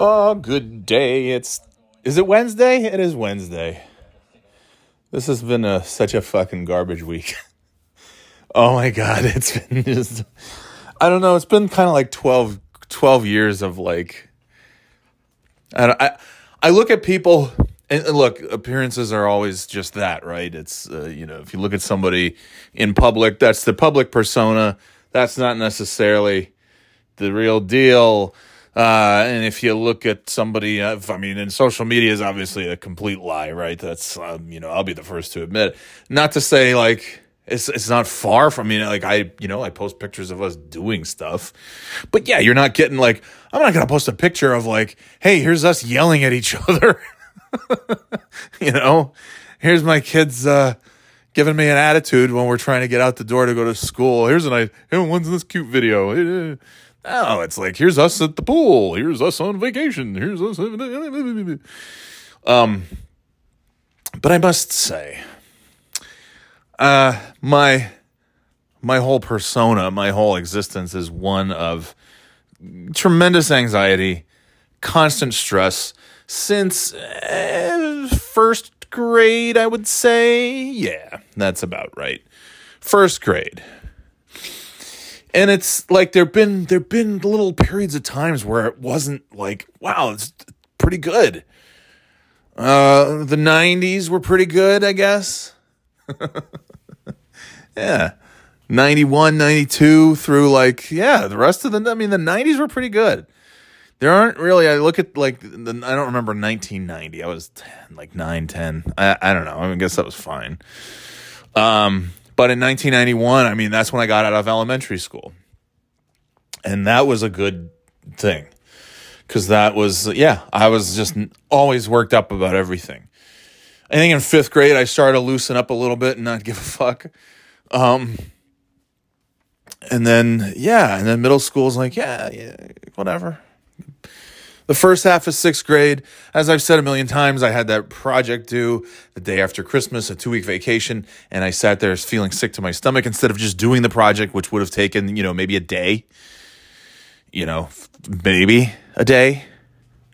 Oh, good day. Is it Wednesday? It is Wednesday. This has been such a fucking garbage week. Oh my God. It's been just, I don't know. It's been kind of like 12 years of like, I look at people and look, appearances are always just that, right? It's, if you look at somebody in public, that's the public persona. That's not necessarily the real deal. And if you look at somebody, and social media is obviously a complete lie, right? That's, I'll be the first to admit it. Not to say like, it's not far from me. Like I post pictures of us doing stuff, but yeah, you're not getting like, I'm not going to post a picture of like, hey, here's us yelling at each other. Here's my kids, giving me an attitude when we're trying to get out the door to go to school. Here's one's this cute video. No, it's like, here's us at the pool. Here's us on vacation. Here's us. But I must say, my whole persona, my whole existence is one of tremendous anxiety, constant stress since first grade, I would say. Yeah, that's about right. First grade. And it's like there've been little periods of times where it wasn't like, wow, it's pretty good. The 90s were pretty good, I guess. Yeah. 91, 92 through like, yeah, the rest of the 90s were pretty good. There aren't really, I look at like, I don't remember 1990. I was 10, like 9, 10. I don't know. I guess that was fine. But in 1991, that's when I got out of elementary school. And that was a good thing because that was, I was just always worked up about everything. I think in fifth grade, I started to loosen up a little bit and not give a fuck. And then middle school is like, yeah, whatever. The first half of sixth grade, as I've said a million times, I had that project due the day after Christmas, a 2-week vacation, and I sat there feeling sick to my stomach instead of just doing the project, which would have taken, maybe a day, to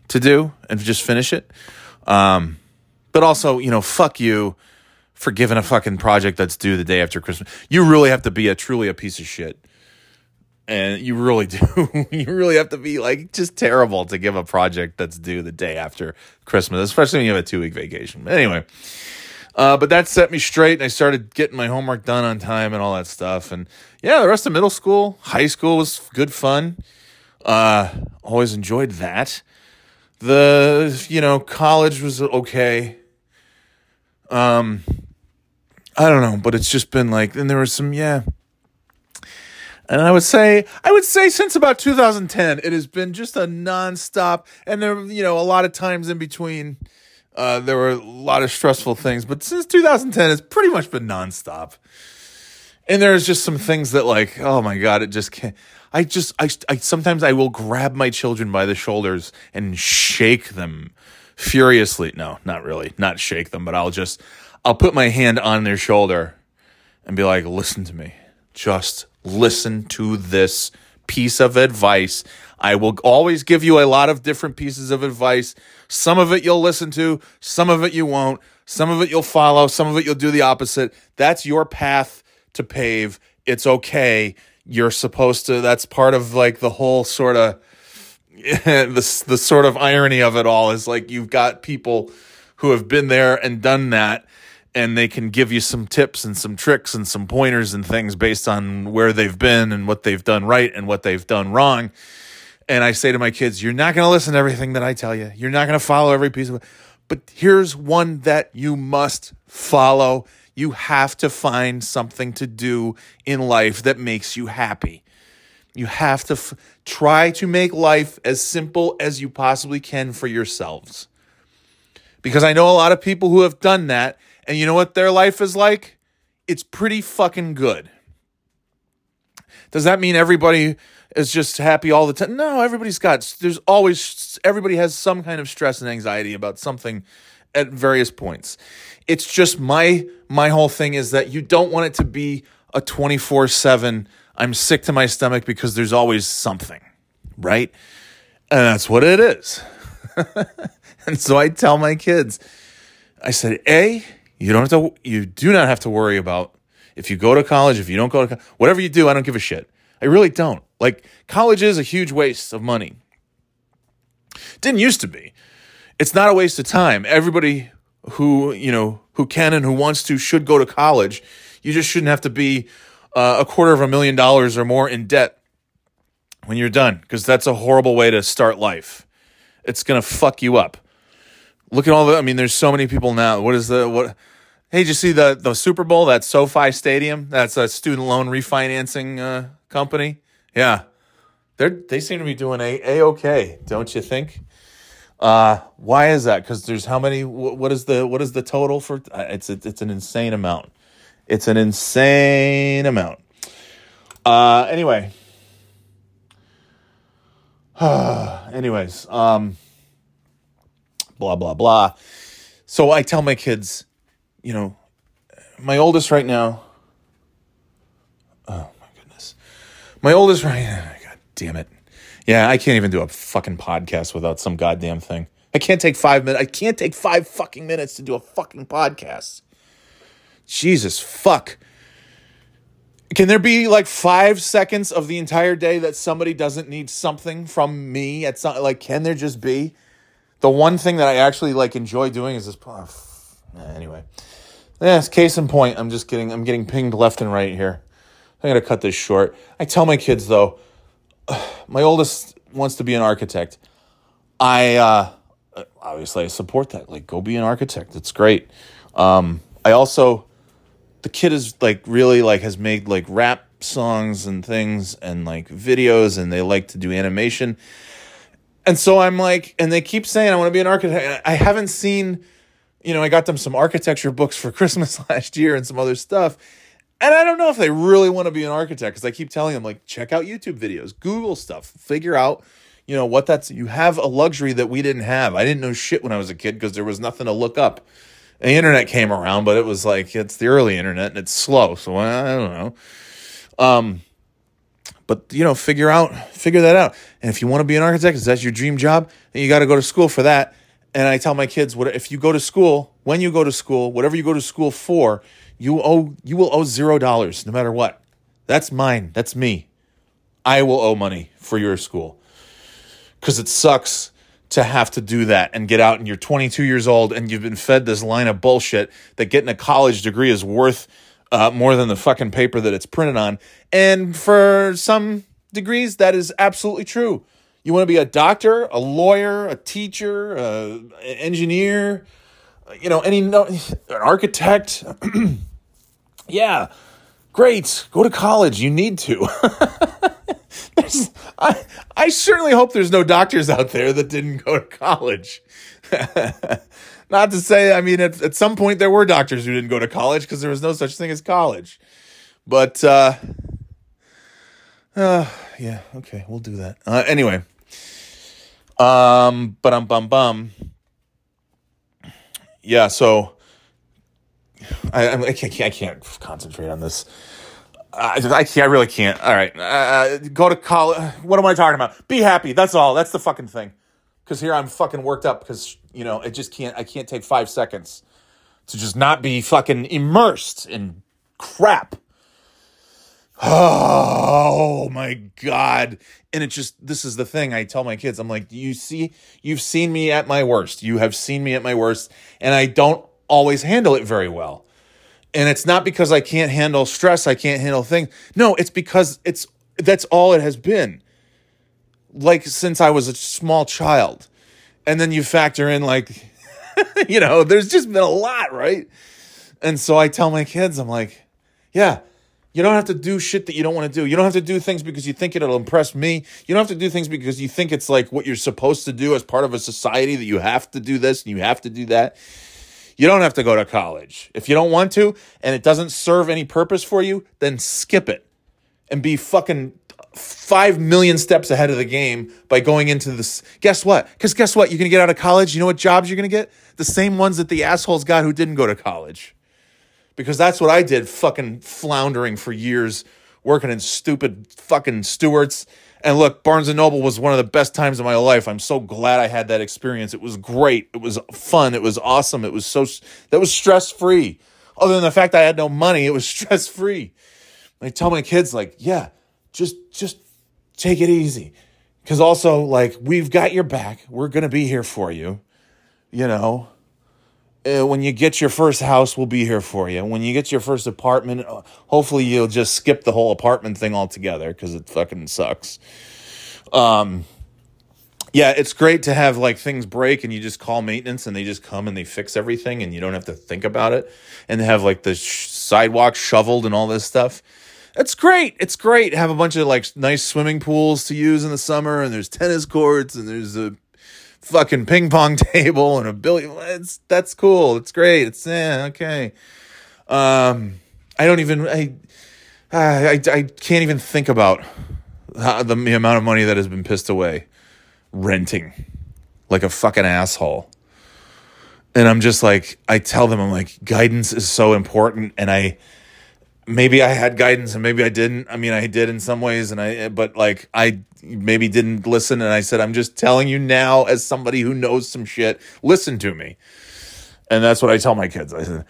do and just finish it. But also, fuck you for giving a fucking project that's due the day after Christmas. You really have to be truly a piece of shit. And you really do. You really have to be like just terrible to give a project that's due the day after Christmas, especially when you have a 2-week vacation. But anyway, but that set me straight, and I started getting my homework done on time and all that stuff. And yeah, the rest of middle school, high school was good fun. Always enjoyed that. The college was okay. I don't know, but it's just been like, and there was some And I would say since about 2010, it has been just a nonstop. And there, a lot of times in between, there were a lot of stressful things. But since 2010, it's pretty much been nonstop. And there's just some things that, like, oh my God, it just can't. Sometimes I will grab my children by the shoulders and shake them furiously. No, not really, not shake them, but I'll put my hand on their shoulder and be like, listen to me, just. Listen to this piece of advice. I will always give you a lot of different pieces of advice. Some of it you'll listen to, some of it you won't, some of it you'll follow, some of it you'll do the opposite. That's your path to pave. It's okay. You're supposed to, that's part of like the whole sort of, the sort of irony of it all is like you've got people who have been there and done that. And they can give you some tips and some tricks and some pointers and things based on where they've been and what they've done right and what they've done wrong. And I say to my kids, you're not going to listen to everything that I tell you. You're not going to follow every piece of it. But here's one that you must follow. You have to find something to do in life that makes you happy. You have to try to make life as simple as you possibly can for yourselves. Because I know a lot of people who have done that. And you know what their life is like? It's pretty fucking good. Does that mean everybody is just happy all the time? No, everybody has some kind of stress and anxiety about something at various points. It's just my whole thing is that you don't want it to be a 24/7, I'm sick to my stomach because there's always something, right? And that's what it is. And so I tell my kids, I said, A, you do not have to worry about if you go to college, if you don't go to college, whatever you do, I don't give a shit. I really don't. Like, college is a huge waste of money. Didn't used to be. It's not a waste of time. Everybody who can and who wants to should go to college. You just shouldn't have to be $250,000 or more in debt when you're done, because that's a horrible way to start life. It's going to fuck you up. Look at there's so many people now. Hey, did you see the Super Bowl, that SoFi Stadium? That's a student loan refinancing company. Yeah. They seem to be doing a-okay, don't you think? Why is that? Because there's how many? What is the total for? It's an insane amount. It's an insane amount. Anyway. Anyways. Blah blah blah. So I tell my kids, my oldest right now. Oh my goodness, my oldest right now. God damn it. Yeah, I can't even do a fucking podcast without some goddamn thing. I can't take 5 minutes. I can't take 5 fucking minutes to do a fucking podcast. Jesus fuck. Can there be like 5 seconds of the entire day that somebody doesn't need something from me? It's not like, can there just be the one thing that I actually like enjoy doing is this? Anyway, that's case in point. I'm just kidding. I'm getting pinged left and right here. I gotta cut this short. I tell my kids though. My oldest wants to be an architect. I obviously support that. Like, go be an architect. It's great. The kid is like really like has made like rap songs and things and like videos, and they like to do animation. And so I'm like, and they keep saying, I want to be an architect. I haven't seen, I got them some architecture books for Christmas last year and some other stuff. And I don't know if they really want to be an architect, because I keep telling them, like, check out YouTube videos, Google stuff, figure out, what you have a luxury that we didn't have. I didn't know shit when I was a kid because there was nothing to look up. And the internet came around, but it was like, it's the early internet and it's slow. So I don't know. Figure that out. And if you want to be an architect, is that your dream job? Then you got to go to school for that. And I tell my kids, whatever you go to school for, you will owe $0 no matter what. That's mine. That's me. I will owe money for your school, because it sucks to have to do that and get out and you're 22 years old and you've been fed this line of bullshit that getting a college degree is worth more than the fucking paper that it's printed on. And for some degrees, that is absolutely true. You want to be a doctor, a lawyer, a teacher, an engineer, an architect. Yeah, great. Go to college. You need to. I certainly hope there's no doctors out there that didn't go to college. Not to say, at some point there were doctors who didn't go to college because there was no such thing as college. But, yeah, okay, we'll do that. Anyway, ba-dum-bum-bum. Yeah, so I can't concentrate on this. I really can't. All right, go to college. What am I talking about? Be happy. That's all. That's the fucking thing. Because here I'm fucking worked up because, it just can't. I can't take 5 seconds to just not be fucking immersed in crap. Oh my God. And this is the thing I tell my kids. I'm like, you've seen me at my worst. You have seen me at my worst, and I don't always handle it very well. And it's not because I can't handle stress. I can't handle things. No, it's because that's all it has been. Like, since I was a small child. And then you factor in like, there's just been a lot, right? And so I tell my kids, I'm like, yeah, you don't have to do shit that you don't want to do. You don't have to do things because you think it'll impress me. You don't have to do things because you think it's like what you're supposed to do as part of a society, that you have to do this and you have to do that. You don't have to go to college. If you don't want to and it doesn't serve any purpose for you, then skip it and be fucking 5 million steps ahead of the game by going into this. Guess what? Because guess what? You're going to get out of college. You know what jobs you're going to get? The same ones that the assholes got who didn't go to college. Because that's what I did, fucking floundering for years, working in stupid fucking Stewart's And look, Barnes & Noble was one of the best times of my life. I'm so glad I had that experience. It was great. It was fun. It was awesome. It was that was stress-free. Other than the fact that I had no money, it was stress-free. I tell my kids, like, yeah, just take it easy. Because also, like, we've got your back. We're going to be here for you, you know. When you get your first house, we'll be here for you. When you get your first apartment, hopefully you'll just skip the whole apartment thing altogether because it fucking sucks. Yeah, it's great to have, like, things break and you just call maintenance and they just come and they fix everything and you don't have to think about it and have, like, the sidewalk shoveled and all this stuff. It's great. It's great. Have a bunch of, like, nice swimming pools to use in the summer, and there's tennis courts and there's a fucking ping pong table and a billion. That's cool. It's great. It's okay. I can't even think about the amount of money that has been pissed away renting like a fucking asshole. And I'm just like, I tell them, I'm like, guidance is so important. And maybe I had guidance and maybe I didn't. I mean, I did in some ways, but I maybe didn't listen. And I said, I'm just telling you now as somebody who knows some shit, listen to me. And that's what I tell my kids. I said,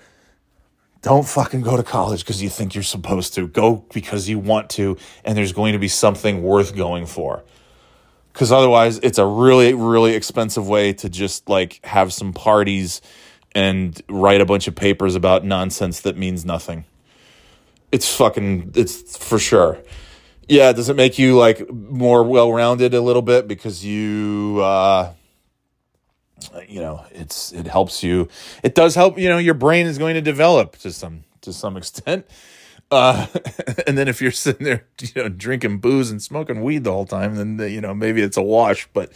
don't fucking go to college because you think you're supposed to. Go because you want to. And there's going to be something worth going for. Because otherwise it's a really, really expensive way to just, like, have some parties and write a bunch of papers about nonsense that means nothing. It's for sure. Yeah, does it make you, like, more well-rounded a little bit because you, you know, it helps you. It does help, you know, your brain is going to develop to some extent. And then if you're sitting there, you know, drinking booze and smoking weed the whole time, then, you know, maybe it's a wash. But,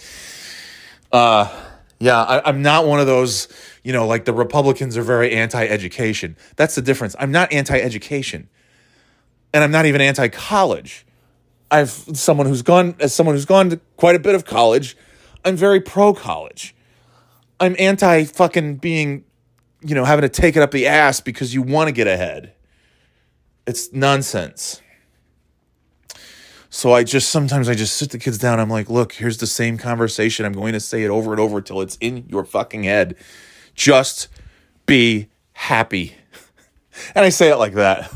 yeah, I'm not one of those, you know, like the Republicans are very anti-education. That's the difference. I'm not anti-education. And I'm not even anti-college. As someone who's gone to quite a bit of college, I'm very pro-college. I'm anti fucking being, you know, having to take it up the ass because you want to get ahead. It's nonsense. So I just sit the kids down. I'm like, look, here's the same conversation. I'm going to say it over and over till it's in your fucking head. Just be happy. And I say it like that.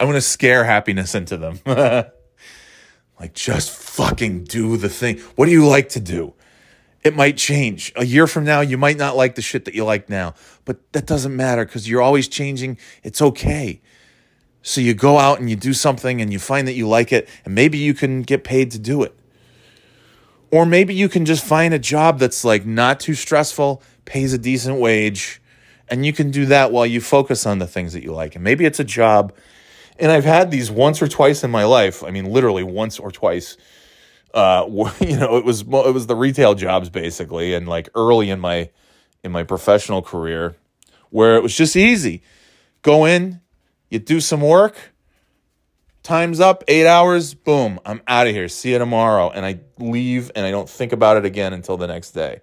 I want to scare happiness into them. Like, just fucking do the thing. What do you like to do? It might change. A year from now, you might not like the shit that you like now. But that doesn't matter because you're always changing. It's okay. So you go out and you do something and you find that you like it. And maybe you can get paid to do it. Or maybe you can just find a job that's, like, not too stressful, pays a decent wage. And you can do that while you focus on the things that you like. And maybe it's a job. And I've had these once or twice in my life. I mean, literally once or twice. You know, it was the retail jobs basically, and, like, early in my professional career, where it was just easy. Go in, you do some work. Time's up, 8 hours, boom, I'm out of here. See you tomorrow. And I leave and I don't think about it again until the next day.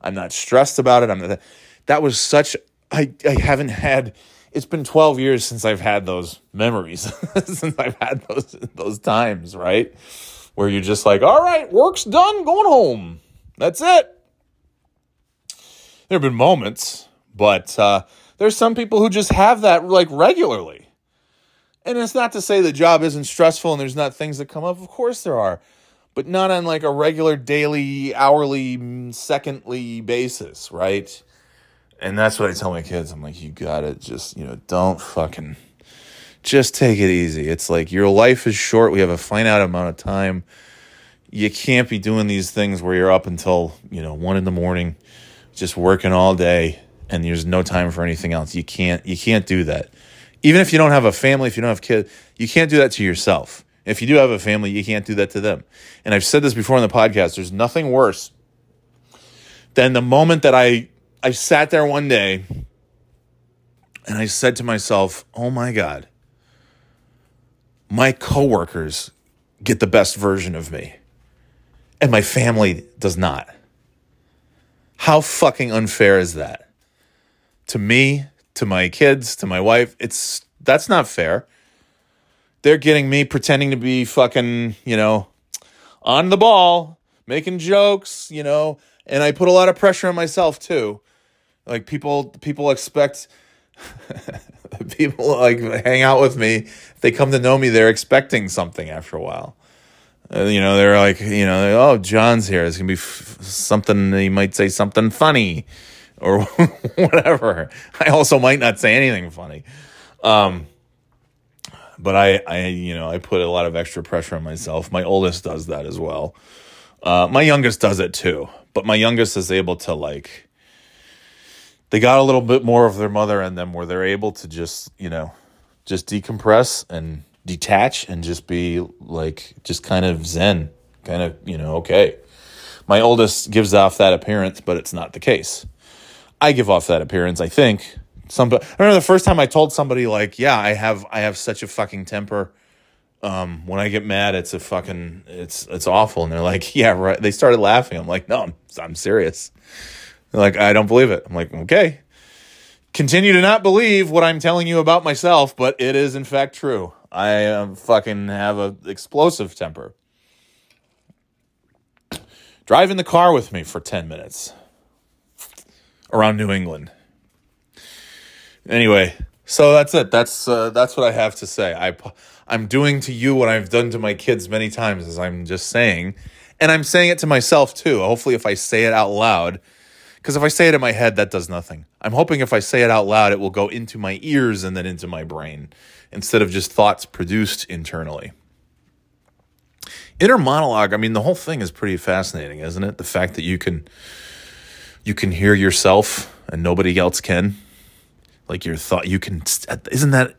I'm not stressed about it. That was such. I haven't had, it's been 12 years since I've had those memories, since I've had those times, right? Where you're just like, all right, work's done, going home. That's it. There have been moments, but there's some people who just have that, like, regularly. And it's not to say the job isn't stressful and there's not things that come up. Of course there are, but not on, like, a regular daily, hourly, secondly basis, right? And that's what I tell my kids. I'm like, you gotta just, you know, don't fucking, just take it easy. It's like, your life is short. We have a finite amount of time. You can't be doing these things where you're up until, you know, 1 a.m, just working all day, and there's no time for anything else. You can't do that. Even if you don't have a family, if you don't have kids, you can't do that to yourself. If you do have a family, you can't do that to them. And I've said this before on the podcast, there's nothing worse than the moment that I sat there one day and I said to myself, oh my God, my coworkers get the best version of me and my family does not. How fucking unfair is that? To me, to my kids, to my wife, that's not fair. They're getting me pretending to be fucking, you know, on the ball, making jokes, you know, and I put a lot of pressure on myself too. Like people expect people like hang out with me. If they come to know me, they're expecting something after a while. You know, they're like, you know, oh, John's here. It's going to be something. He might say something funny or whatever. I also might not say anything funny. But I put a lot of extra pressure on myself. My oldest does that as well. My youngest does it too. But my youngest is able to, like, they got a little bit more of their mother in them where they're able to just, you know, just decompress and detach and just be like, just kind of zen, kind of, you know, okay. My oldest gives off that appearance, but it's not the case. I give off that appearance, I think. Somebody, I remember the first time I told somebody, like, yeah, I have such a fucking temper. When I get mad, it's awful. And they're like, yeah, right. They started laughing. I'm like, no, I'm serious. They're like, I don't believe it. I'm like, okay. Continue to not believe what I'm telling you about myself, but it is in fact true. I fucking have an explosive temper. Drive in the car with me for 10 minutes around New England. Anyway, so that's it. That's what I have to say. I'm doing to you what I've done to my kids many times, as I'm just saying. And I'm saying it to myself, too. Hopefully, if I say it out loud, because if I say it in my head, that does nothing. I'm hoping if I say it out loud, it will go into my ears and then into my brain, instead of just thoughts produced internally. Inner monologue, I mean, the whole thing is pretty fascinating, isn't it? The fact that you can hear yourself and nobody else can. Like your thought, you can, isn't it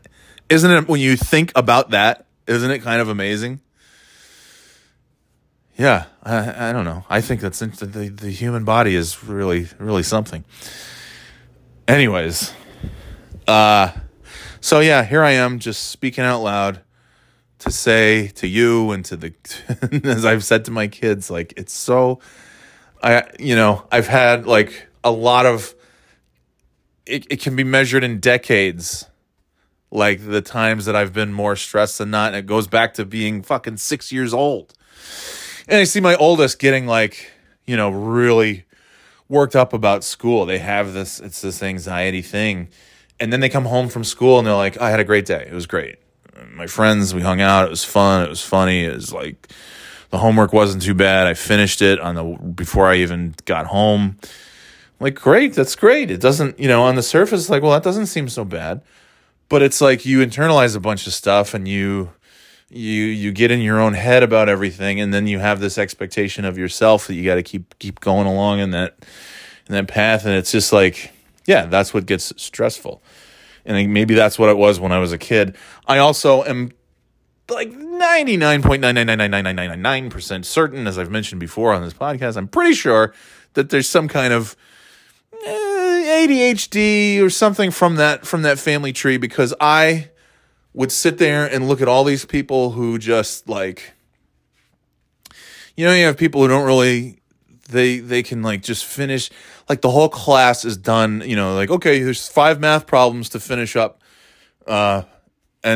when you think about that, isn't it kind of amazing? Yeah, I don't know. I think that's the human body is really, really something. Anyways, so yeah, here I am just speaking out loud to say to you and to the, as I've said to my kids, like, it's so, I've had like a lot of, it can be measured in decades, like the times that I've been more stressed than not. And it goes back to being fucking 6 years old. And I see my oldest getting, like, you know, really worked up about school. They have this, it's this anxiety thing. And then they come home from school and they're like, I had a great day. It was great. My friends, we hung out. It was fun. It was funny. It was like the homework wasn't too bad. I finished it before I even got home. I'm like, great. That's great. It doesn't, you know, on the surface, like, well, that doesn't seem so bad. But it's like you internalize a bunch of stuff and you get in your own head about everything, and then you have this expectation of yourself that you got to keep going along in that path, and it's just like, yeah, that's what gets stressful. And maybe that's what it was when I was a kid. I also am like 99.9999999% certain, as I've mentioned before on this podcast, I'm pretty sure that there's some kind of ADHD or something from that family tree, because I would sit there and look at all these people who just, like, you know, you have people who don't really, they can, like, just finish, like, the whole class is done, you know, like, okay, there's 5 math problems to finish up, and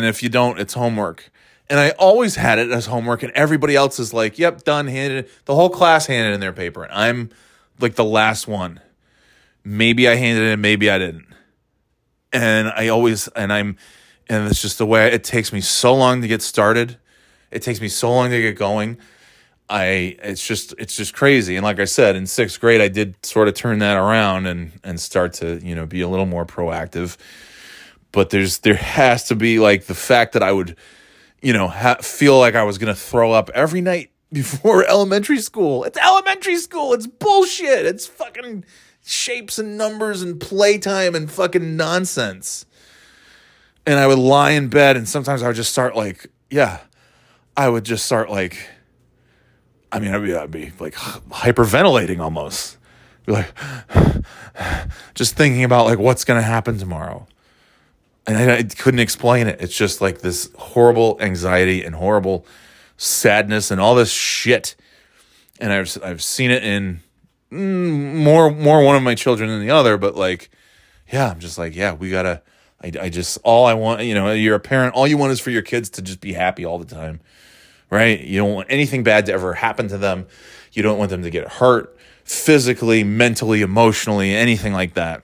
if you don't, it's homework. And I always had it as homework, and everybody else is like, yep, done, handed, the whole class handed in their paper, and I'm, like, the last one. Maybe I handed it in, maybe I didn't. And it's just the way it takes me so long to get started. It takes me so long to get going. It's just crazy. And like I said, in 6th grade, I did sort of turn that around and start to, you know, be a little more proactive. But there has to be, like, the fact that I would, you know, feel like I was going to throw up every night before elementary school. It's elementary school. It's bullshit. It's fucking shapes and numbers and playtime and fucking nonsense. And I would lie in bed, and sometimes I would just start, like, I'd be like hyperventilating almost. Be like, just thinking about, like, what's going to happen tomorrow. And I couldn't explain it. It's just like this horrible anxiety and horrible sadness and all this shit. And I've seen it in more one of my children than the other, but, like, yeah, I'm just like, yeah, we got to. I just, all I want, you know, you're a parent, all you want is for your kids to just be happy all the time right? You don't want anything bad to ever happen to them. You don't want them to get hurt physically, mentally, emotionally, anything like that.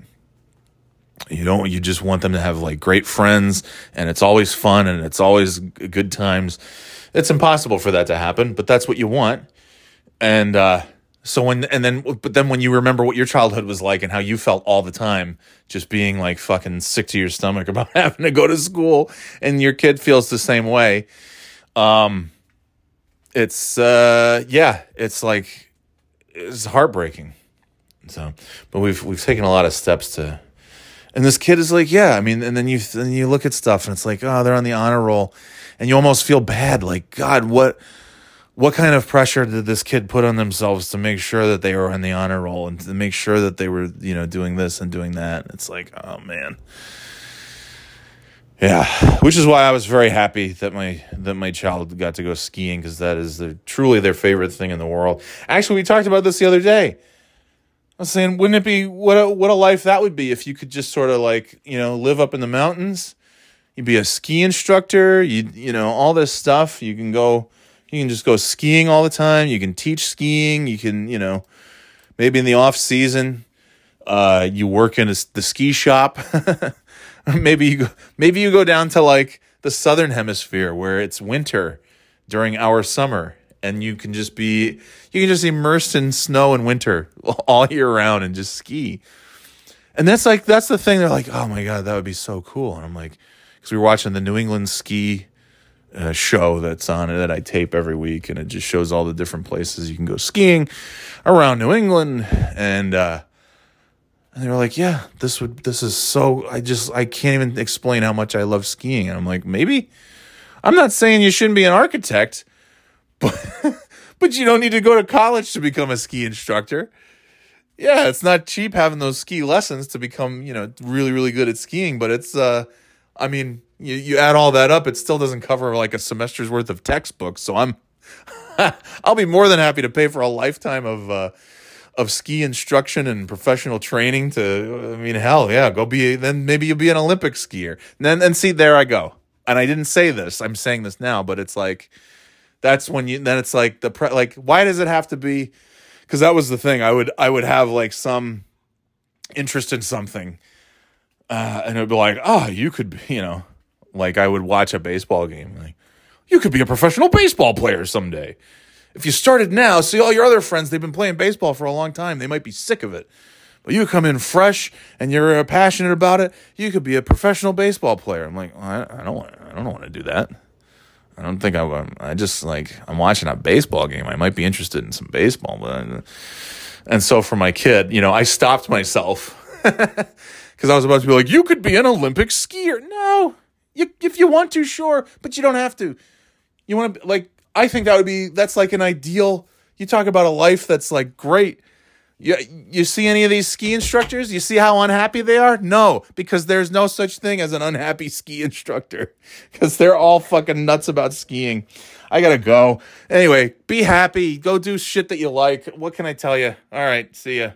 You just want them to have like great friends, and it's always fun and it's always good times. It's impossible for that to happen, but that's what you want. And so then when you remember what your childhood was like and how you felt all the time, just being like fucking sick to your stomach about having to go to school, and your kid feels the same way, it's heartbreaking. So, but we've taken a lot of steps to. And this kid is like, yeah, I mean, and then you look at stuff and it's like, oh, they're on the honor roll, and you almost feel bad. Like, God, what kind of pressure did this kid put on themselves to make sure that they were on the honor roll and to make sure that they were, you know, doing this and doing that? It's like, oh man, yeah. Which is why I was very happy that my child got to go skiing, because that is truly their favorite thing in the world. Actually, we talked about this the other day. I was saying, wouldn't it be, what a life that would be if you could just sort of like, you know, live up in the mountains. You'd be a ski instructor, you know, all this stuff. You can just go skiing all the time. You can teach skiing. You can, you know, maybe in the off season, you work in the ski shop. Maybe you go down to like the southern hemisphere where it's winter during our summer. And you can just immersed in snow and winter all year round and just ski. And that's the thing. They're like, oh my God, that would be so cool. And I'm like, because we were watching the New England ski show that's on that I tape every week. And it just shows all the different places you can go skiing around New England. And they were like, yeah, this is so, I can't even explain how much I love skiing. And I'm like, maybe, I'm not saying you shouldn't be an architect, But you don't need to go to college to become a ski instructor. Yeah, it's not cheap having those ski lessons to become, you know, really, really good at skiing. But it's, I mean, you add all that up, it still doesn't cover like a semester's worth of textbooks. So I'll be more than happy to pay for a lifetime of ski instruction and professional training. Hell yeah, then maybe you'll be an Olympic skier. And see, there I go. And I didn't say this. I'm saying this now, but it's like. That's when why does it have to be? Because that was the thing. I would have like some interest in something, and it would be like, oh, you could be, you know, like I would watch a baseball game, like you could be a professional baseball player someday if you started now. See all your other friends; they've been playing baseball for a long time. They might be sick of it, but you come in fresh and you're passionate about it. You could be a professional baseball player. I'm like, well, I don't want to do that. I don't think I would. I just like, I'm watching a baseball game. I might be interested in some baseball. And so for my kid, you know, I stopped myself because I was about to be like, you could be an Olympic skier. No, if you want to, sure, but you don't have to. You want to, like, I think that's like an ideal. You talk about a life that's like great. You see any of these ski instructors? You see how unhappy they are? No, because there's no such thing as an unhappy ski instructor, because they're all fucking nuts about skiing. I gotta go. Anyway, be happy. Go do shit that you like. What can I tell you? All right, see ya.